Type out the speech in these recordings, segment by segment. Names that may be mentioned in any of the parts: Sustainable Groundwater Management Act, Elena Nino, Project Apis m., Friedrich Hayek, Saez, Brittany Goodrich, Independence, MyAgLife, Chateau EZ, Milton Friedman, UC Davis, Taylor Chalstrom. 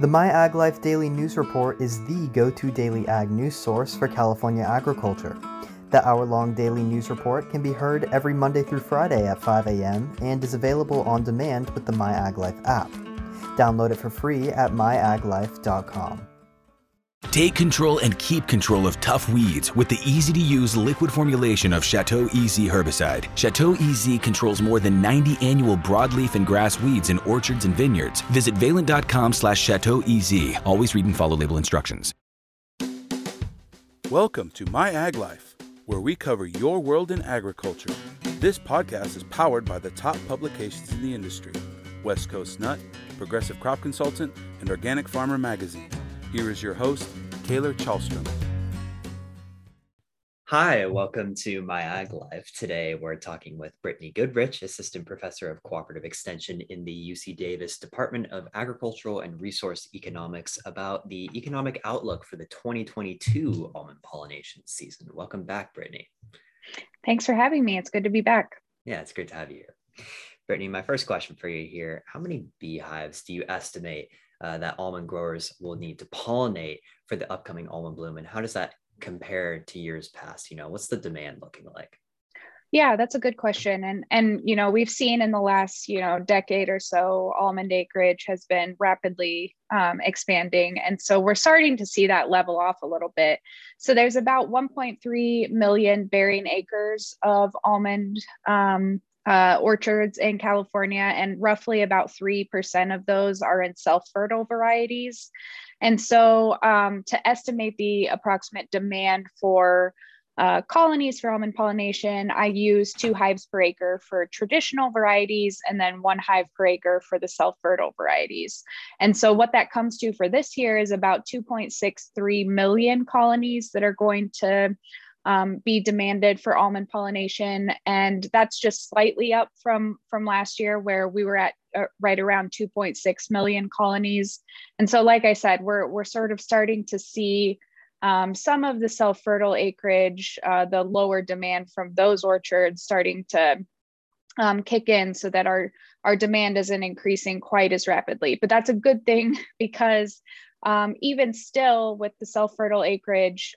The MyAgLife Daily News Report is the go-to daily ag news source for California agriculture. The hour-long daily news report can be heard every Monday through Friday at 5 a.m. and is available on demand with the MyAgLife app. Download it for free at myaglife.com. Take control and keep control of tough weeds with the easy-to-use liquid formulation of Chateau EZ herbicide. Chateau EZ controls more than 90 annual broadleaf and grass weeds in orchards and vineyards. Visit valent.com/Chateau EZ. Always read and follow label instructions. Welcome to My Ag Life, where we cover your world in agriculture. This podcast is powered by the top publications in the industry: West Coast Nut, Progressive Crop Consultant, and Organic Farmer Magazine. Here is your host, Taylor Chalstrom. Hi, welcome to My Ag Life. Today, we're talking with Brittany Goodrich, Assistant Professor of Cooperative Extension in the UC Davis Department of Agricultural and Resource Economics, about the economic outlook for the 2022 almond pollination season. Welcome back, Brittany. Thanks for having me. It's good to be back. Yeah, it's great to have you here. Brittany, my first question for you here: how many beehives do you estimate that almond growers will need to pollinate for the upcoming almond bloom? And how does that compare to years past? You know, what's the demand looking like? Yeah, that's a good question. And you know, we've seen in the last, decade or so, almond acreage has been rapidly expanding. And so we're starting to see that level off a little bit. So there's about 1.3 million bearing acres of almond orchards in California, and roughly about 3% of those are in self-fertile varieties. And so to estimate the approximate demand for colonies for almond pollination, I use 2 hives per acre for traditional varieties and then 1 hive per acre for the self-fertile varieties. And so what that comes to for this year is about 2.63 million colonies that are going to be demanded for almond pollination. And that's just slightly up from last year, where we were at right around 2.6 million colonies. And so, like I said, we're sort of starting to see some of the self-fertile acreage, the lower demand from those orchards, starting to kick in, so that our demand isn't increasing quite as rapidly. But that's a good thing, because even still with the self-fertile acreage,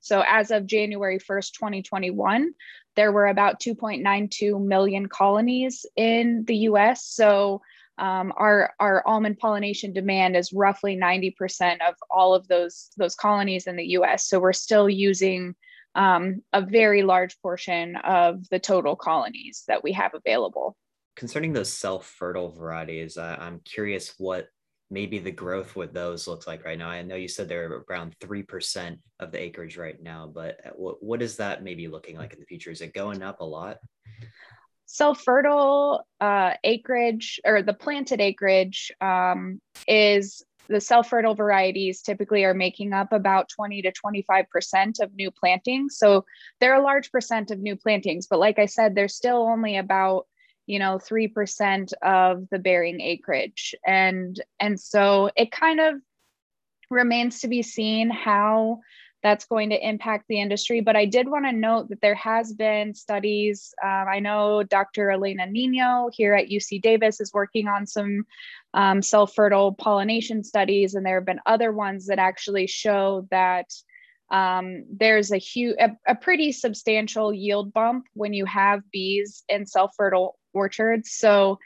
so as of January 1st, 2021, there were about 2.92 million colonies in the US. So our almond pollination demand is roughly 90% of all of those colonies in the US. So we're still using a very large portion of the total colonies that we have available. Concerning those self-fertile varieties, I'm curious what maybe the growth with those looks like right now. I know you said they're around 3% of the acreage right now, but what is that maybe looking like in the future? Is it going up a lot? Self-fertile acreage, or the planted acreage, is the self-fertile varieties typically are making up about 20 to 25% of new plantings. So they're a large percent of new plantings, but like I said, they're still only about 3% of the bearing acreage. And so it kind of remains to be seen how that's going to impact the industry. But I did want to note that there has been studies. I know Dr. Elena Nino here at UC Davis is working on some self-fertile pollination studies. And there have been other ones that actually show that there's a pretty substantial yield bump when you have bees in self-fertile orchards. So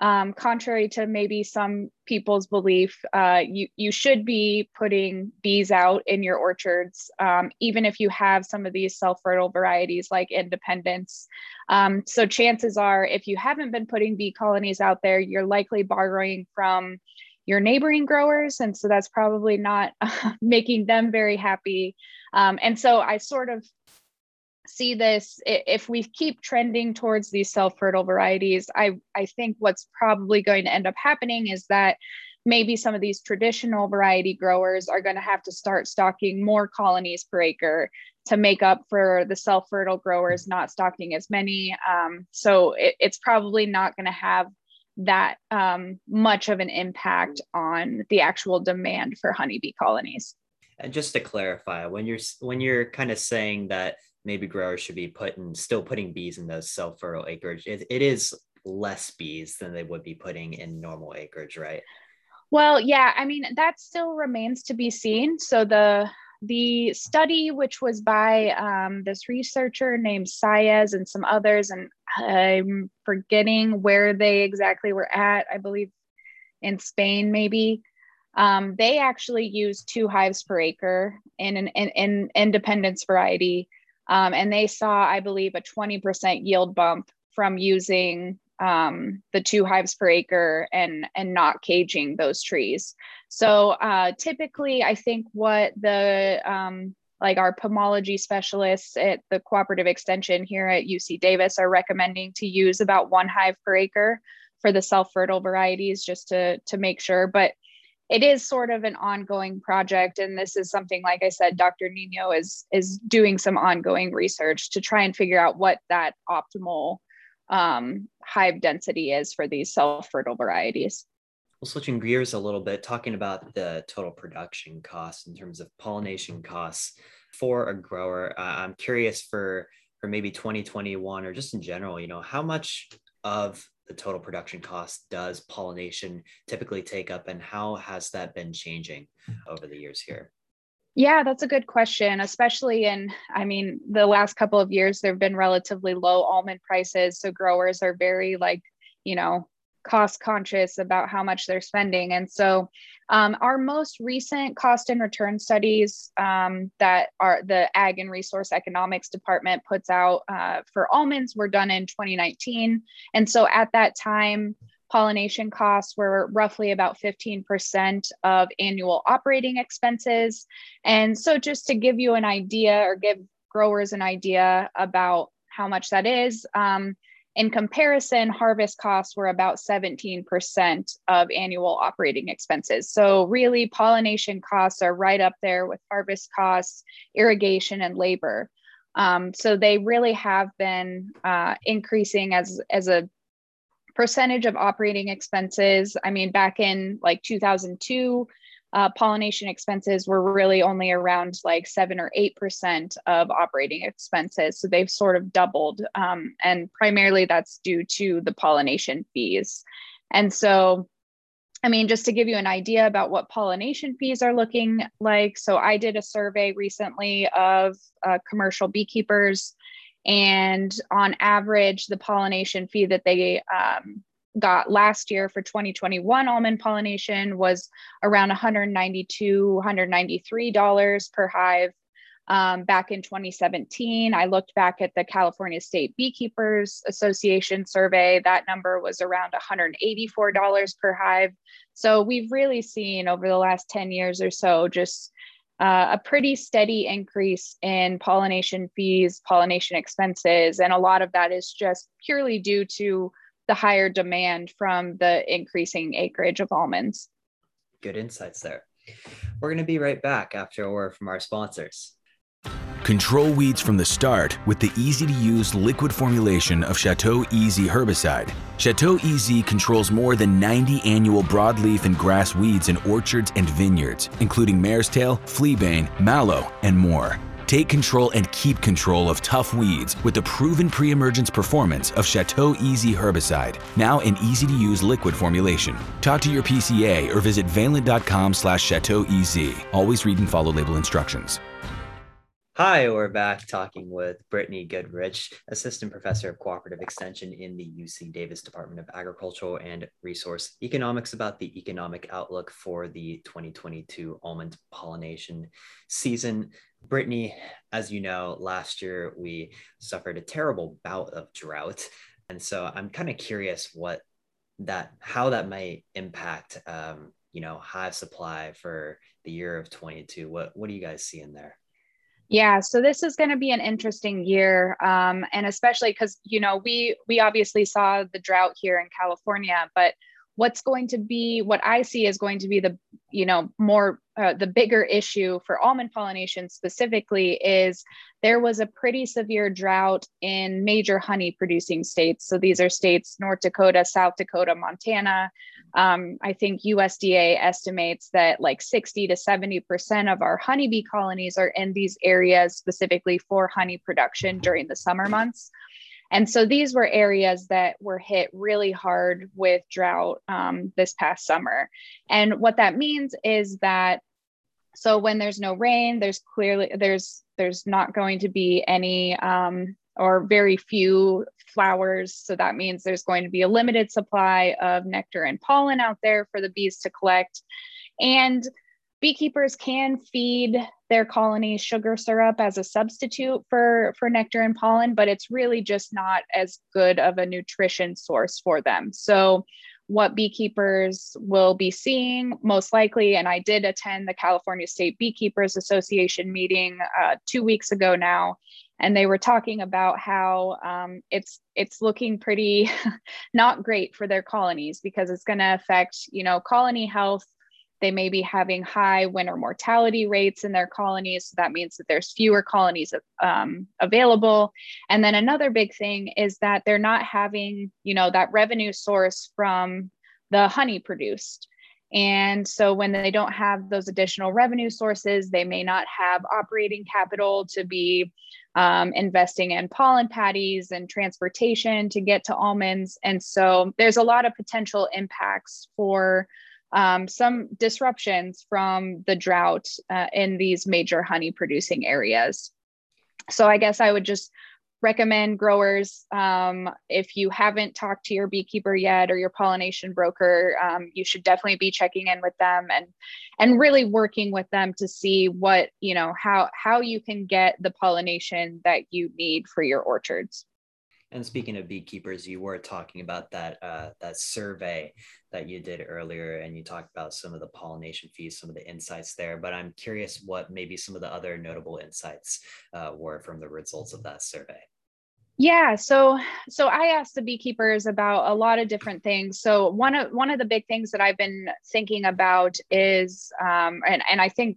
contrary to maybe some people's belief, you should be putting bees out in your orchards, even if you have some of these self-fertile varieties like Independence. So chances are, if you haven't been putting bee colonies out there, you're likely borrowing from your neighboring growers. And so that's probably not making them very happy. And so I sort of see this, if we keep trending towards these self-fertile varieties, I think what's probably going to end up happening is that maybe some of these traditional variety growers are going to have to start stocking more colonies per acre to make up for the self-fertile growers not stocking as many. So it's probably not going to have that much of an impact on the actual demand for honeybee colonies. And just to clarify, when you're kind of saying that maybe growers should be still putting bees in those self-fertile acreage, it is less bees than they would be putting in normal acreage, right? Well, yeah, I mean, that still remains to be seen. So the study, which was by this researcher named Saez and some others, and I'm forgetting where they exactly were at, I believe in Spain, maybe. They actually used 2 hives per acre in an Independence variety. And they saw, I believe, a 20% yield bump from using the 2 hives per acre and not caging those trees. So typically, I think what the like our pomology specialists at the cooperative extension here at UC Davis are recommending to use about 1 hive per acre for the self-fertile varieties, just to make sure. But it is sort of an ongoing project. And this is something, like I said, Dr. Nino is doing some ongoing research to try and figure out what that optimal hive density is for these self-fertile varieties. Well, switching gears a little bit, talking about the total production cost in terms of pollination costs for a grower, I'm curious for maybe 2021 or just in general, you know, how much of the total production cost does pollination typically take up, and how has that been changing over the years here? Yeah, that's a good question, especially in, I mean, the last couple of years, there have been relatively low almond prices. So growers are very cost conscious about how much they're spending. And so our most recent cost and return studies that are the Ag and Resource Economics Department puts out for almonds were done in 2019. And so at that time, pollination costs were roughly about 15% of annual operating expenses. And so just to give you an idea, or give growers an idea about how much that is, in comparison, harvest costs were about 17% of annual operating expenses. So really, pollination costs are right up there with harvest costs, irrigation, and labor. So they really have been increasing as a percentage of operating expenses. I mean, back in like 2002, pollination expenses were really only around like 7 or 8% of operating expenses. So they've sort of doubled. And primarily that's due to the pollination fees. And so, I mean, just to give you an idea about what pollination fees are looking like. So I did a survey recently of commercial beekeepers, and on average, the pollination fee that they got last year for 2021 almond pollination was around $192, $193 per hive. Back in 2017, I looked back at the California State Beekeepers Association survey. That number was around $184 per hive. So we've really seen over the last 10 years or so, just a pretty steady increase in pollination fees, pollination expenses, and a lot of that is just purely due to the higher demand from the increasing acreage of almonds. Good insights there. We're going to be right back after a word from our sponsors. Control weeds from the start with the easy-to-use liquid formulation of Chateau EZ herbicide. Chateau EZ controls more than 90 annual broadleaf and grass weeds in orchards and vineyards, including marestail, fleabane, mallow, and more. Take control and keep control of tough weeds with the proven pre-emergence performance of Chateau EZ herbicide, now an easy-to-use liquid formulation. Talk to your PCA or visit valent.com/chateauez. Always read and follow label instructions. Hi, we're back talking with Brittany Goodrich, Assistant Professor of Cooperative Extension in the UC Davis Department of Agricultural and Resource Economics about the economic outlook for the 2022 almond pollination season. Brittany, as you know, last year we suffered a terrible bout of drought. And so I'm kind of curious how that might impact, hive supply for the year of 22. What do you guys see in there? Yeah, so this is going to be an interesting year, and especially because, we obviously saw the drought here in California, but what I see is going to be the, more the bigger issue for almond pollination specifically is there was a pretty severe drought in major honey producing states. So these are states, North Dakota, South Dakota, Montana. I think USDA estimates that like 60 to 70% of our honeybee colonies are in these areas specifically for honey production during the summer months. And so these were areas that were hit really hard with drought this past summer. And what that means is that, so when there's no rain, there's not going to be any or very few flowers. So that means there's going to be a limited supply of nectar and pollen out there for the bees to collect. And beekeepers can feed their colony sugar syrup as a substitute for nectar and pollen, but it's really just not as good of a nutrition source for them. So what beekeepers will be seeing most likely, and I did attend the California State Beekeepers Association meeting 2 weeks ago now, and they were talking about how it's looking pretty not great for their colonies, because it's going to affect, colony health. They may be having high winter mortality rates in their colonies. So that means that there's fewer colonies available. And then another big thing is that they're not having, that revenue source from the honey produced. And so when they don't have those additional revenue sources, they may not have operating capital to be investing in pollen patties and transportation to get to almonds. And so there's a lot of potential impacts for some disruptions from the drought in these major honey producing areas. So I guess I would just recommend growers, if you haven't talked to your beekeeper yet or your pollination broker, you should definitely be checking in with them and really working with them to see what, how you can get the pollination that you need for your orchards. And speaking of beekeepers, you were talking about that that survey that you did earlier, and you talked about some of the pollination fees, some of the insights there, but I'm curious what maybe some of the other notable insights were from the results of that survey. Yeah, so I asked the beekeepers about a lot of different things. So one of the big things that I've been thinking about is, and I think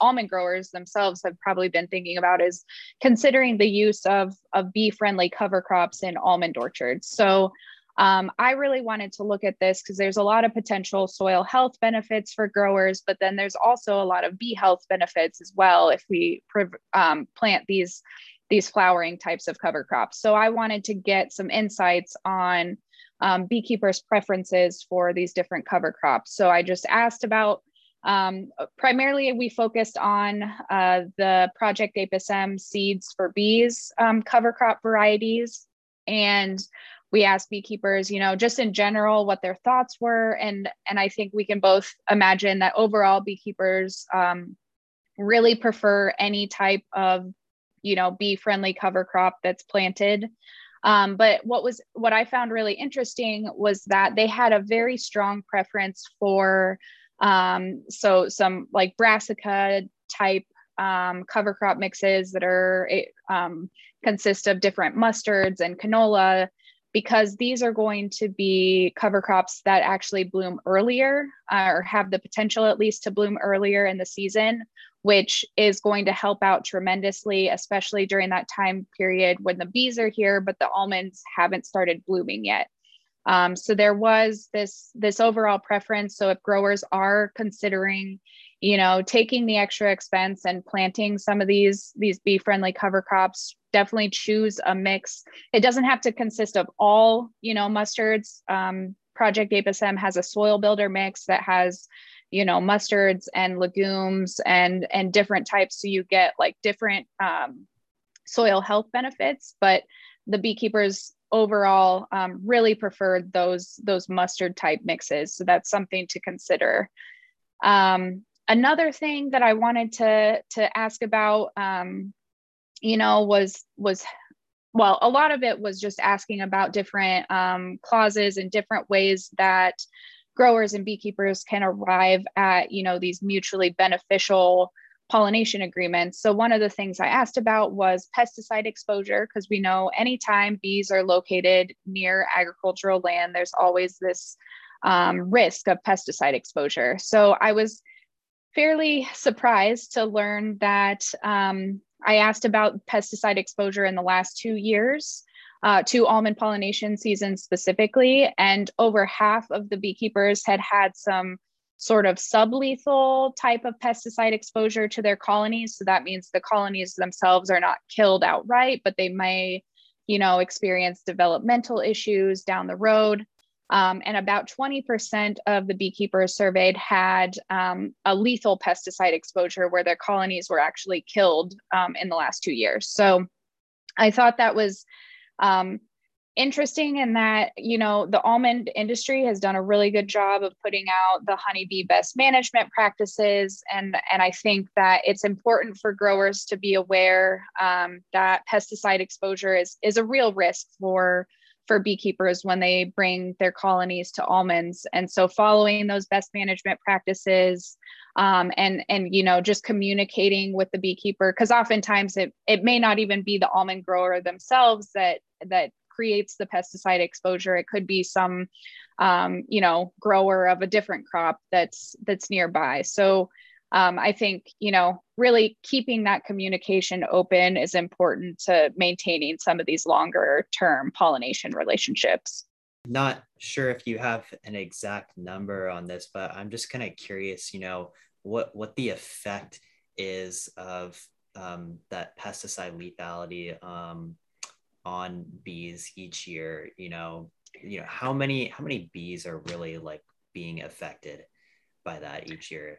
almond growers themselves have probably been thinking about, is considering the use of bee-friendly cover crops in almond orchards. So I really wanted to look at this because there's a lot of potential soil health benefits for growers, but then there's also a lot of bee health benefits as well if we plant these flowering types of cover crops. So I wanted to get some insights on beekeepers' preferences for these different cover crops. So I just asked about, primarily we focused on the Project Apis m. seeds for bees cover crop varieties. And we asked beekeepers, just in general, what their thoughts were. And I think we can both imagine that overall beekeepers really prefer any type of bee-friendly cover crop that's planted. But what I found really interesting was that they had a very strong preference for so some like brassica type cover crop mixes that are consist of different mustards and canola, because these are going to be cover crops that actually bloom earlier or have the potential at least to bloom earlier in the season, which is going to help out tremendously, especially during that time period when the bees are here, but the almonds haven't started blooming yet. So there was this overall preference. So if growers are considering, taking the extra expense and planting some of these bee-friendly cover crops, definitely choose a mix. It doesn't have to consist of all, mustards. Project Apis m. has a soil builder mix that has mustards and legumes and different types. So you get like different soil health benefits, but the beekeepers overall really preferred those mustard type mixes. So that's something to consider. Another thing that I wanted to ask about, well, a lot of it was just asking about different clauses and different ways that growers and beekeepers can arrive at, these mutually beneficial pollination agreements. So one of the things I asked about was pesticide exposure, because we know anytime bees are located near agricultural land, there's always this risk of pesticide exposure. So I was fairly surprised to learn that I asked about pesticide exposure in the last 2 years. To almond pollination season specifically. And over half of the beekeepers had some sort of sublethal type of pesticide exposure to their colonies. So that means the colonies themselves are not killed outright, but they may you know, experience developmental issues down the road. And about 20% of the beekeepers surveyed had a lethal pesticide exposure where their colonies were actually killed in the last 2 years. So I thought that was interesting, in that, you know, the almond industry has done a really good job of putting out the honeybee best management practices. And I think that it's important for growers to be aware that pesticide exposure is a real risk for beekeepers when they bring their colonies to almonds. And so following those best management practices and, you know, just communicating with the beekeeper, because oftentimes it may not even be the almond grower themselves that creates the pesticide exposure. It could be some, you know, grower of a different crop that's nearby. So I think, you know, really keeping that communication open is important to maintaining some of these longer term pollination relationships. Not sure if you have an exact number on this, but I'm just kind of curious, you know, what the effect is of that pesticide lethality on bees each year. You know, how many bees are really like being affected by that each year?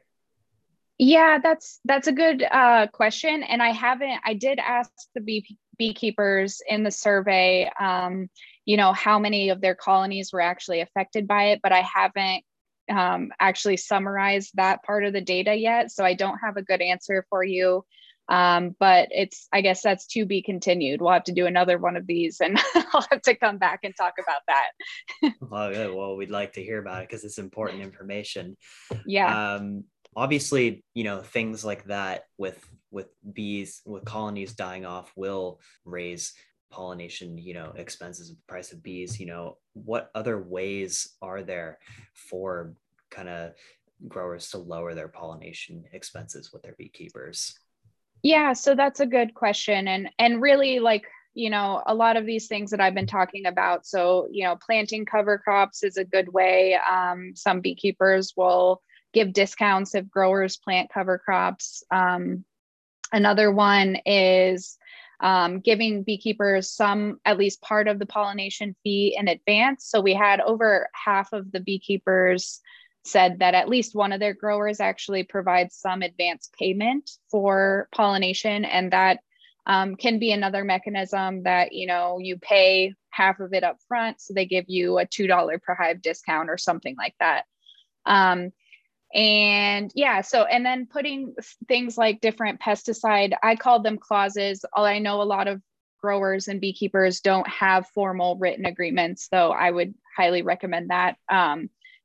Yeah, that's a good question. And I did ask the beekeepers in the survey, you know, how many of their colonies were actually affected by it, but I haven't actually summarized that part of the data yet. So I don't have a good answer for you. But I guess that's to be continued. We'll have to do another one of these and I'll have to come back and talk about that. Well, we'd like to hear about it because it's important information. Yeah. Obviously, you know, things like that with bees, with colonies dying off, will raise pollination, you know, expenses, the price of bees. You know, what other ways are there for kind of growers to lower their pollination expenses with their beekeepers? Yeah, so that's a good question. And really, like, you know, a lot of these things that I've been talking about. So, you know, planting cover crops is a good way. Some beekeepers will give discounts if growers plant cover crops. Another one is giving beekeepers at least part of the pollination fee in advance. So we had over half of the beekeepers said that at least one of their growers actually provides some advance payment for pollination. And that can be another mechanism that, you know, you pay half of it up front. So they give you a $2 per hive discount or something like that. And yeah, so, and then putting things like different pesticide, I called them clauses. I know a lot of growers and beekeepers don't have formal written agreements, though I would highly recommend that.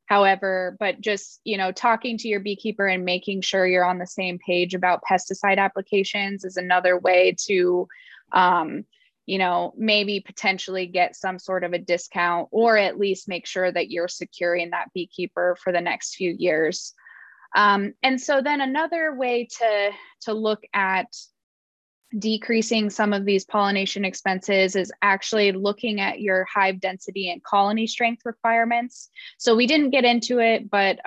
However, but just, you know, talking to your beekeeper and making sure you're on the same page about pesticide applications is another way to, you know, maybe potentially get some sort of a discount, or at least make sure that you're securing that beekeeper for the next few years. And so then another way to look at decreasing some of these pollination expenses is actually looking at your hive density and colony strength requirements. So we didn't get into it, but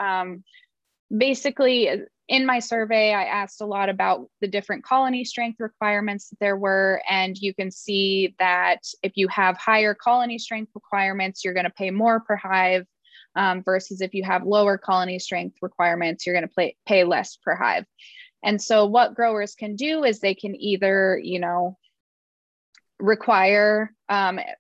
basically in my survey, I asked a lot about the different colony strength requirements that there were. And you can see that if you have higher colony strength requirements, you're going to pay more per hive versus if you have lower colony strength requirements, you're going to pay less per hive. And so what growers can do is they can either, you know, require,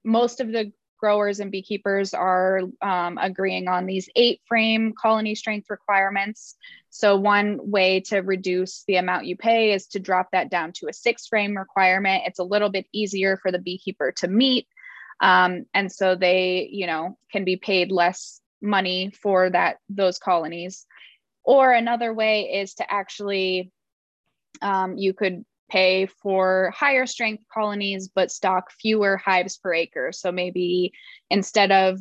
most of the growers and beekeepers are agreeing on these 8 frame colony strength requirements. So one way to reduce the amount you pay is to drop that down to a 6 frame requirement. It's a little bit easier for the beekeeper to meet. And so they, you know, can be paid less money for those colonies. Or another way is to actually, you could pay for higher strength colonies, but stock fewer hives per acre. So maybe instead of,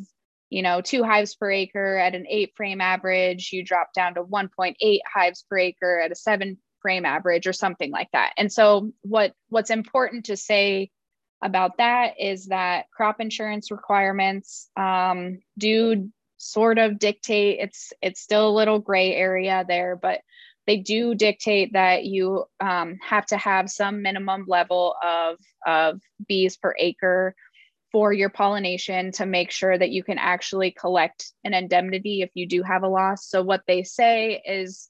you know, 2 hives per acre at an 8 frame average, you drop down to 1.8 hives per acre at a 7 frame average or something like that. And so what's important to say about that is that crop insurance requirements do sort of dictate, it's still a little gray area there, but they do dictate that you have to have some minimum level of bees per acre for your pollination to make sure that you can actually collect an indemnity if you do have a loss. So what they say is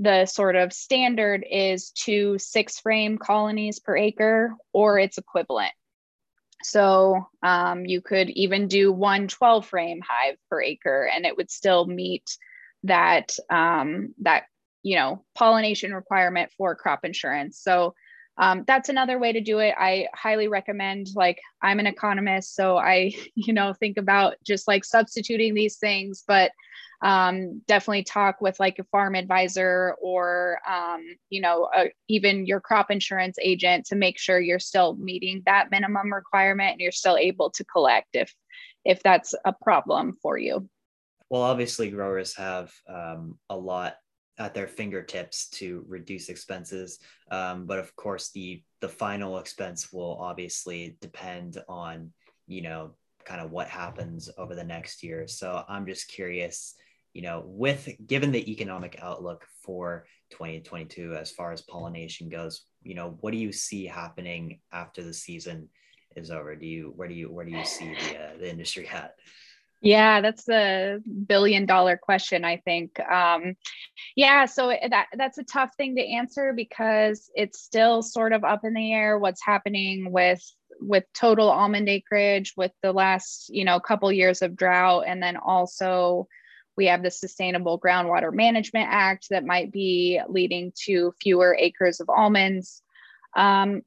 the sort of standard is 2 6-frame colonies per acre or its equivalent. So you could even do 1 12-frame hive per acre and it would still meet that, you know, pollination requirement for crop insurance. So that's another way to do it. I highly recommend, like, I'm an economist, so I, you know, think about just like substituting these things, but definitely talk with like a farm advisor or, you know, even your crop insurance agent to make sure you're still meeting that minimum requirement and you're still able to collect if that's a problem for you. Well, obviously growers have a lot at their fingertips to reduce expenses. But of course the final expense will obviously depend on, you know, kind of what happens over the next year. So I'm just curious, you know, given the economic outlook for 2022, as far as pollination goes, you know, what do you see happening after the season is over? Where do you see the industry at? Yeah, that's a billion-dollar question, I think. Yeah, so that's a tough thing to answer because it's still sort of up in the air what's happening with total almond acreage, with the last, you know, couple years of drought, and then also we have the Sustainable Groundwater Management Act that might be leading to fewer acres of almonds. I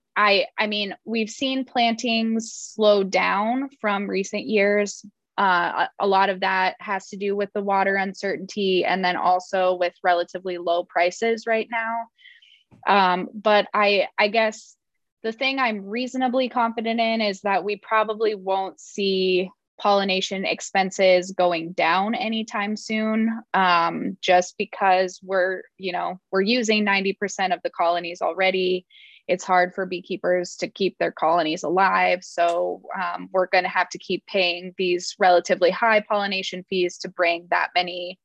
mean, we've seen plantings slow down from recent years. A lot of that has to do with the water uncertainty and then also with relatively low prices right now. But I guess the thing I'm reasonably confident in is that we probably won't see pollination expenses going down anytime soon, just because we're using 90% of the colonies already. It's hard for beekeepers to keep their colonies alive. So we're going to have to keep paying these relatively high pollination fees to bring that many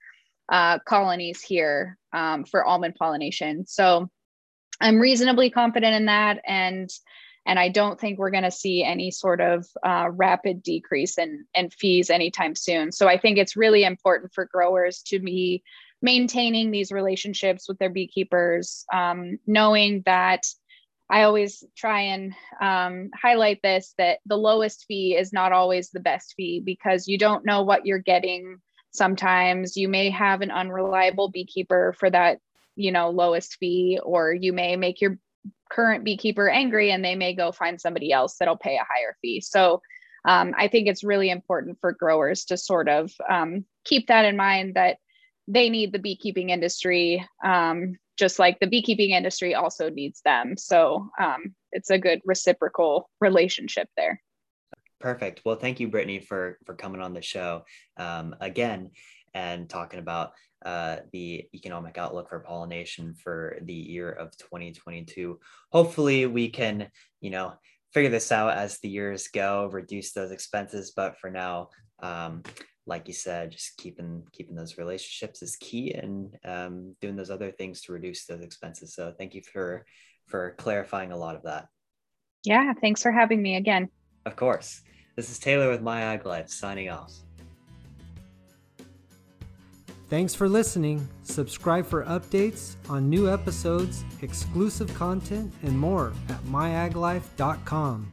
colonies here for almond pollination. So I'm reasonably confident in that. And I don't think we're going to see any sort of rapid decrease in fees anytime soon. So I think it's really important for growers to be maintaining these relationships with their beekeepers, knowing that I always try and highlight this, that the lowest fee is not always the best fee because you don't know what you're getting. Sometimes you may have an unreliable beekeeper for that, you know, lowest fee, or you may make your current beekeeper angry and they may go find somebody else that'll pay a higher fee. So I think it's really important for growers to sort of keep that in mind, that they need the beekeeping industry, just like the beekeeping industry also needs them. So it's a good reciprocal relationship there. Perfect. Well, thank you, Brittany, for coming on the show again and talking about the economic outlook for pollination for the year of 2022. Hopefully we can, you know, figure this out as the years go, reduce those expenses. But for now, like you said, just keeping those relationships is key, and doing those other things to reduce those expenses. So thank you for clarifying a lot of that. Yeah, thanks for having me again. Of course. This is Taylor with MyAgLife signing off. Thanks for listening. Subscribe for updates on new episodes, exclusive content, and more at myaglife.com.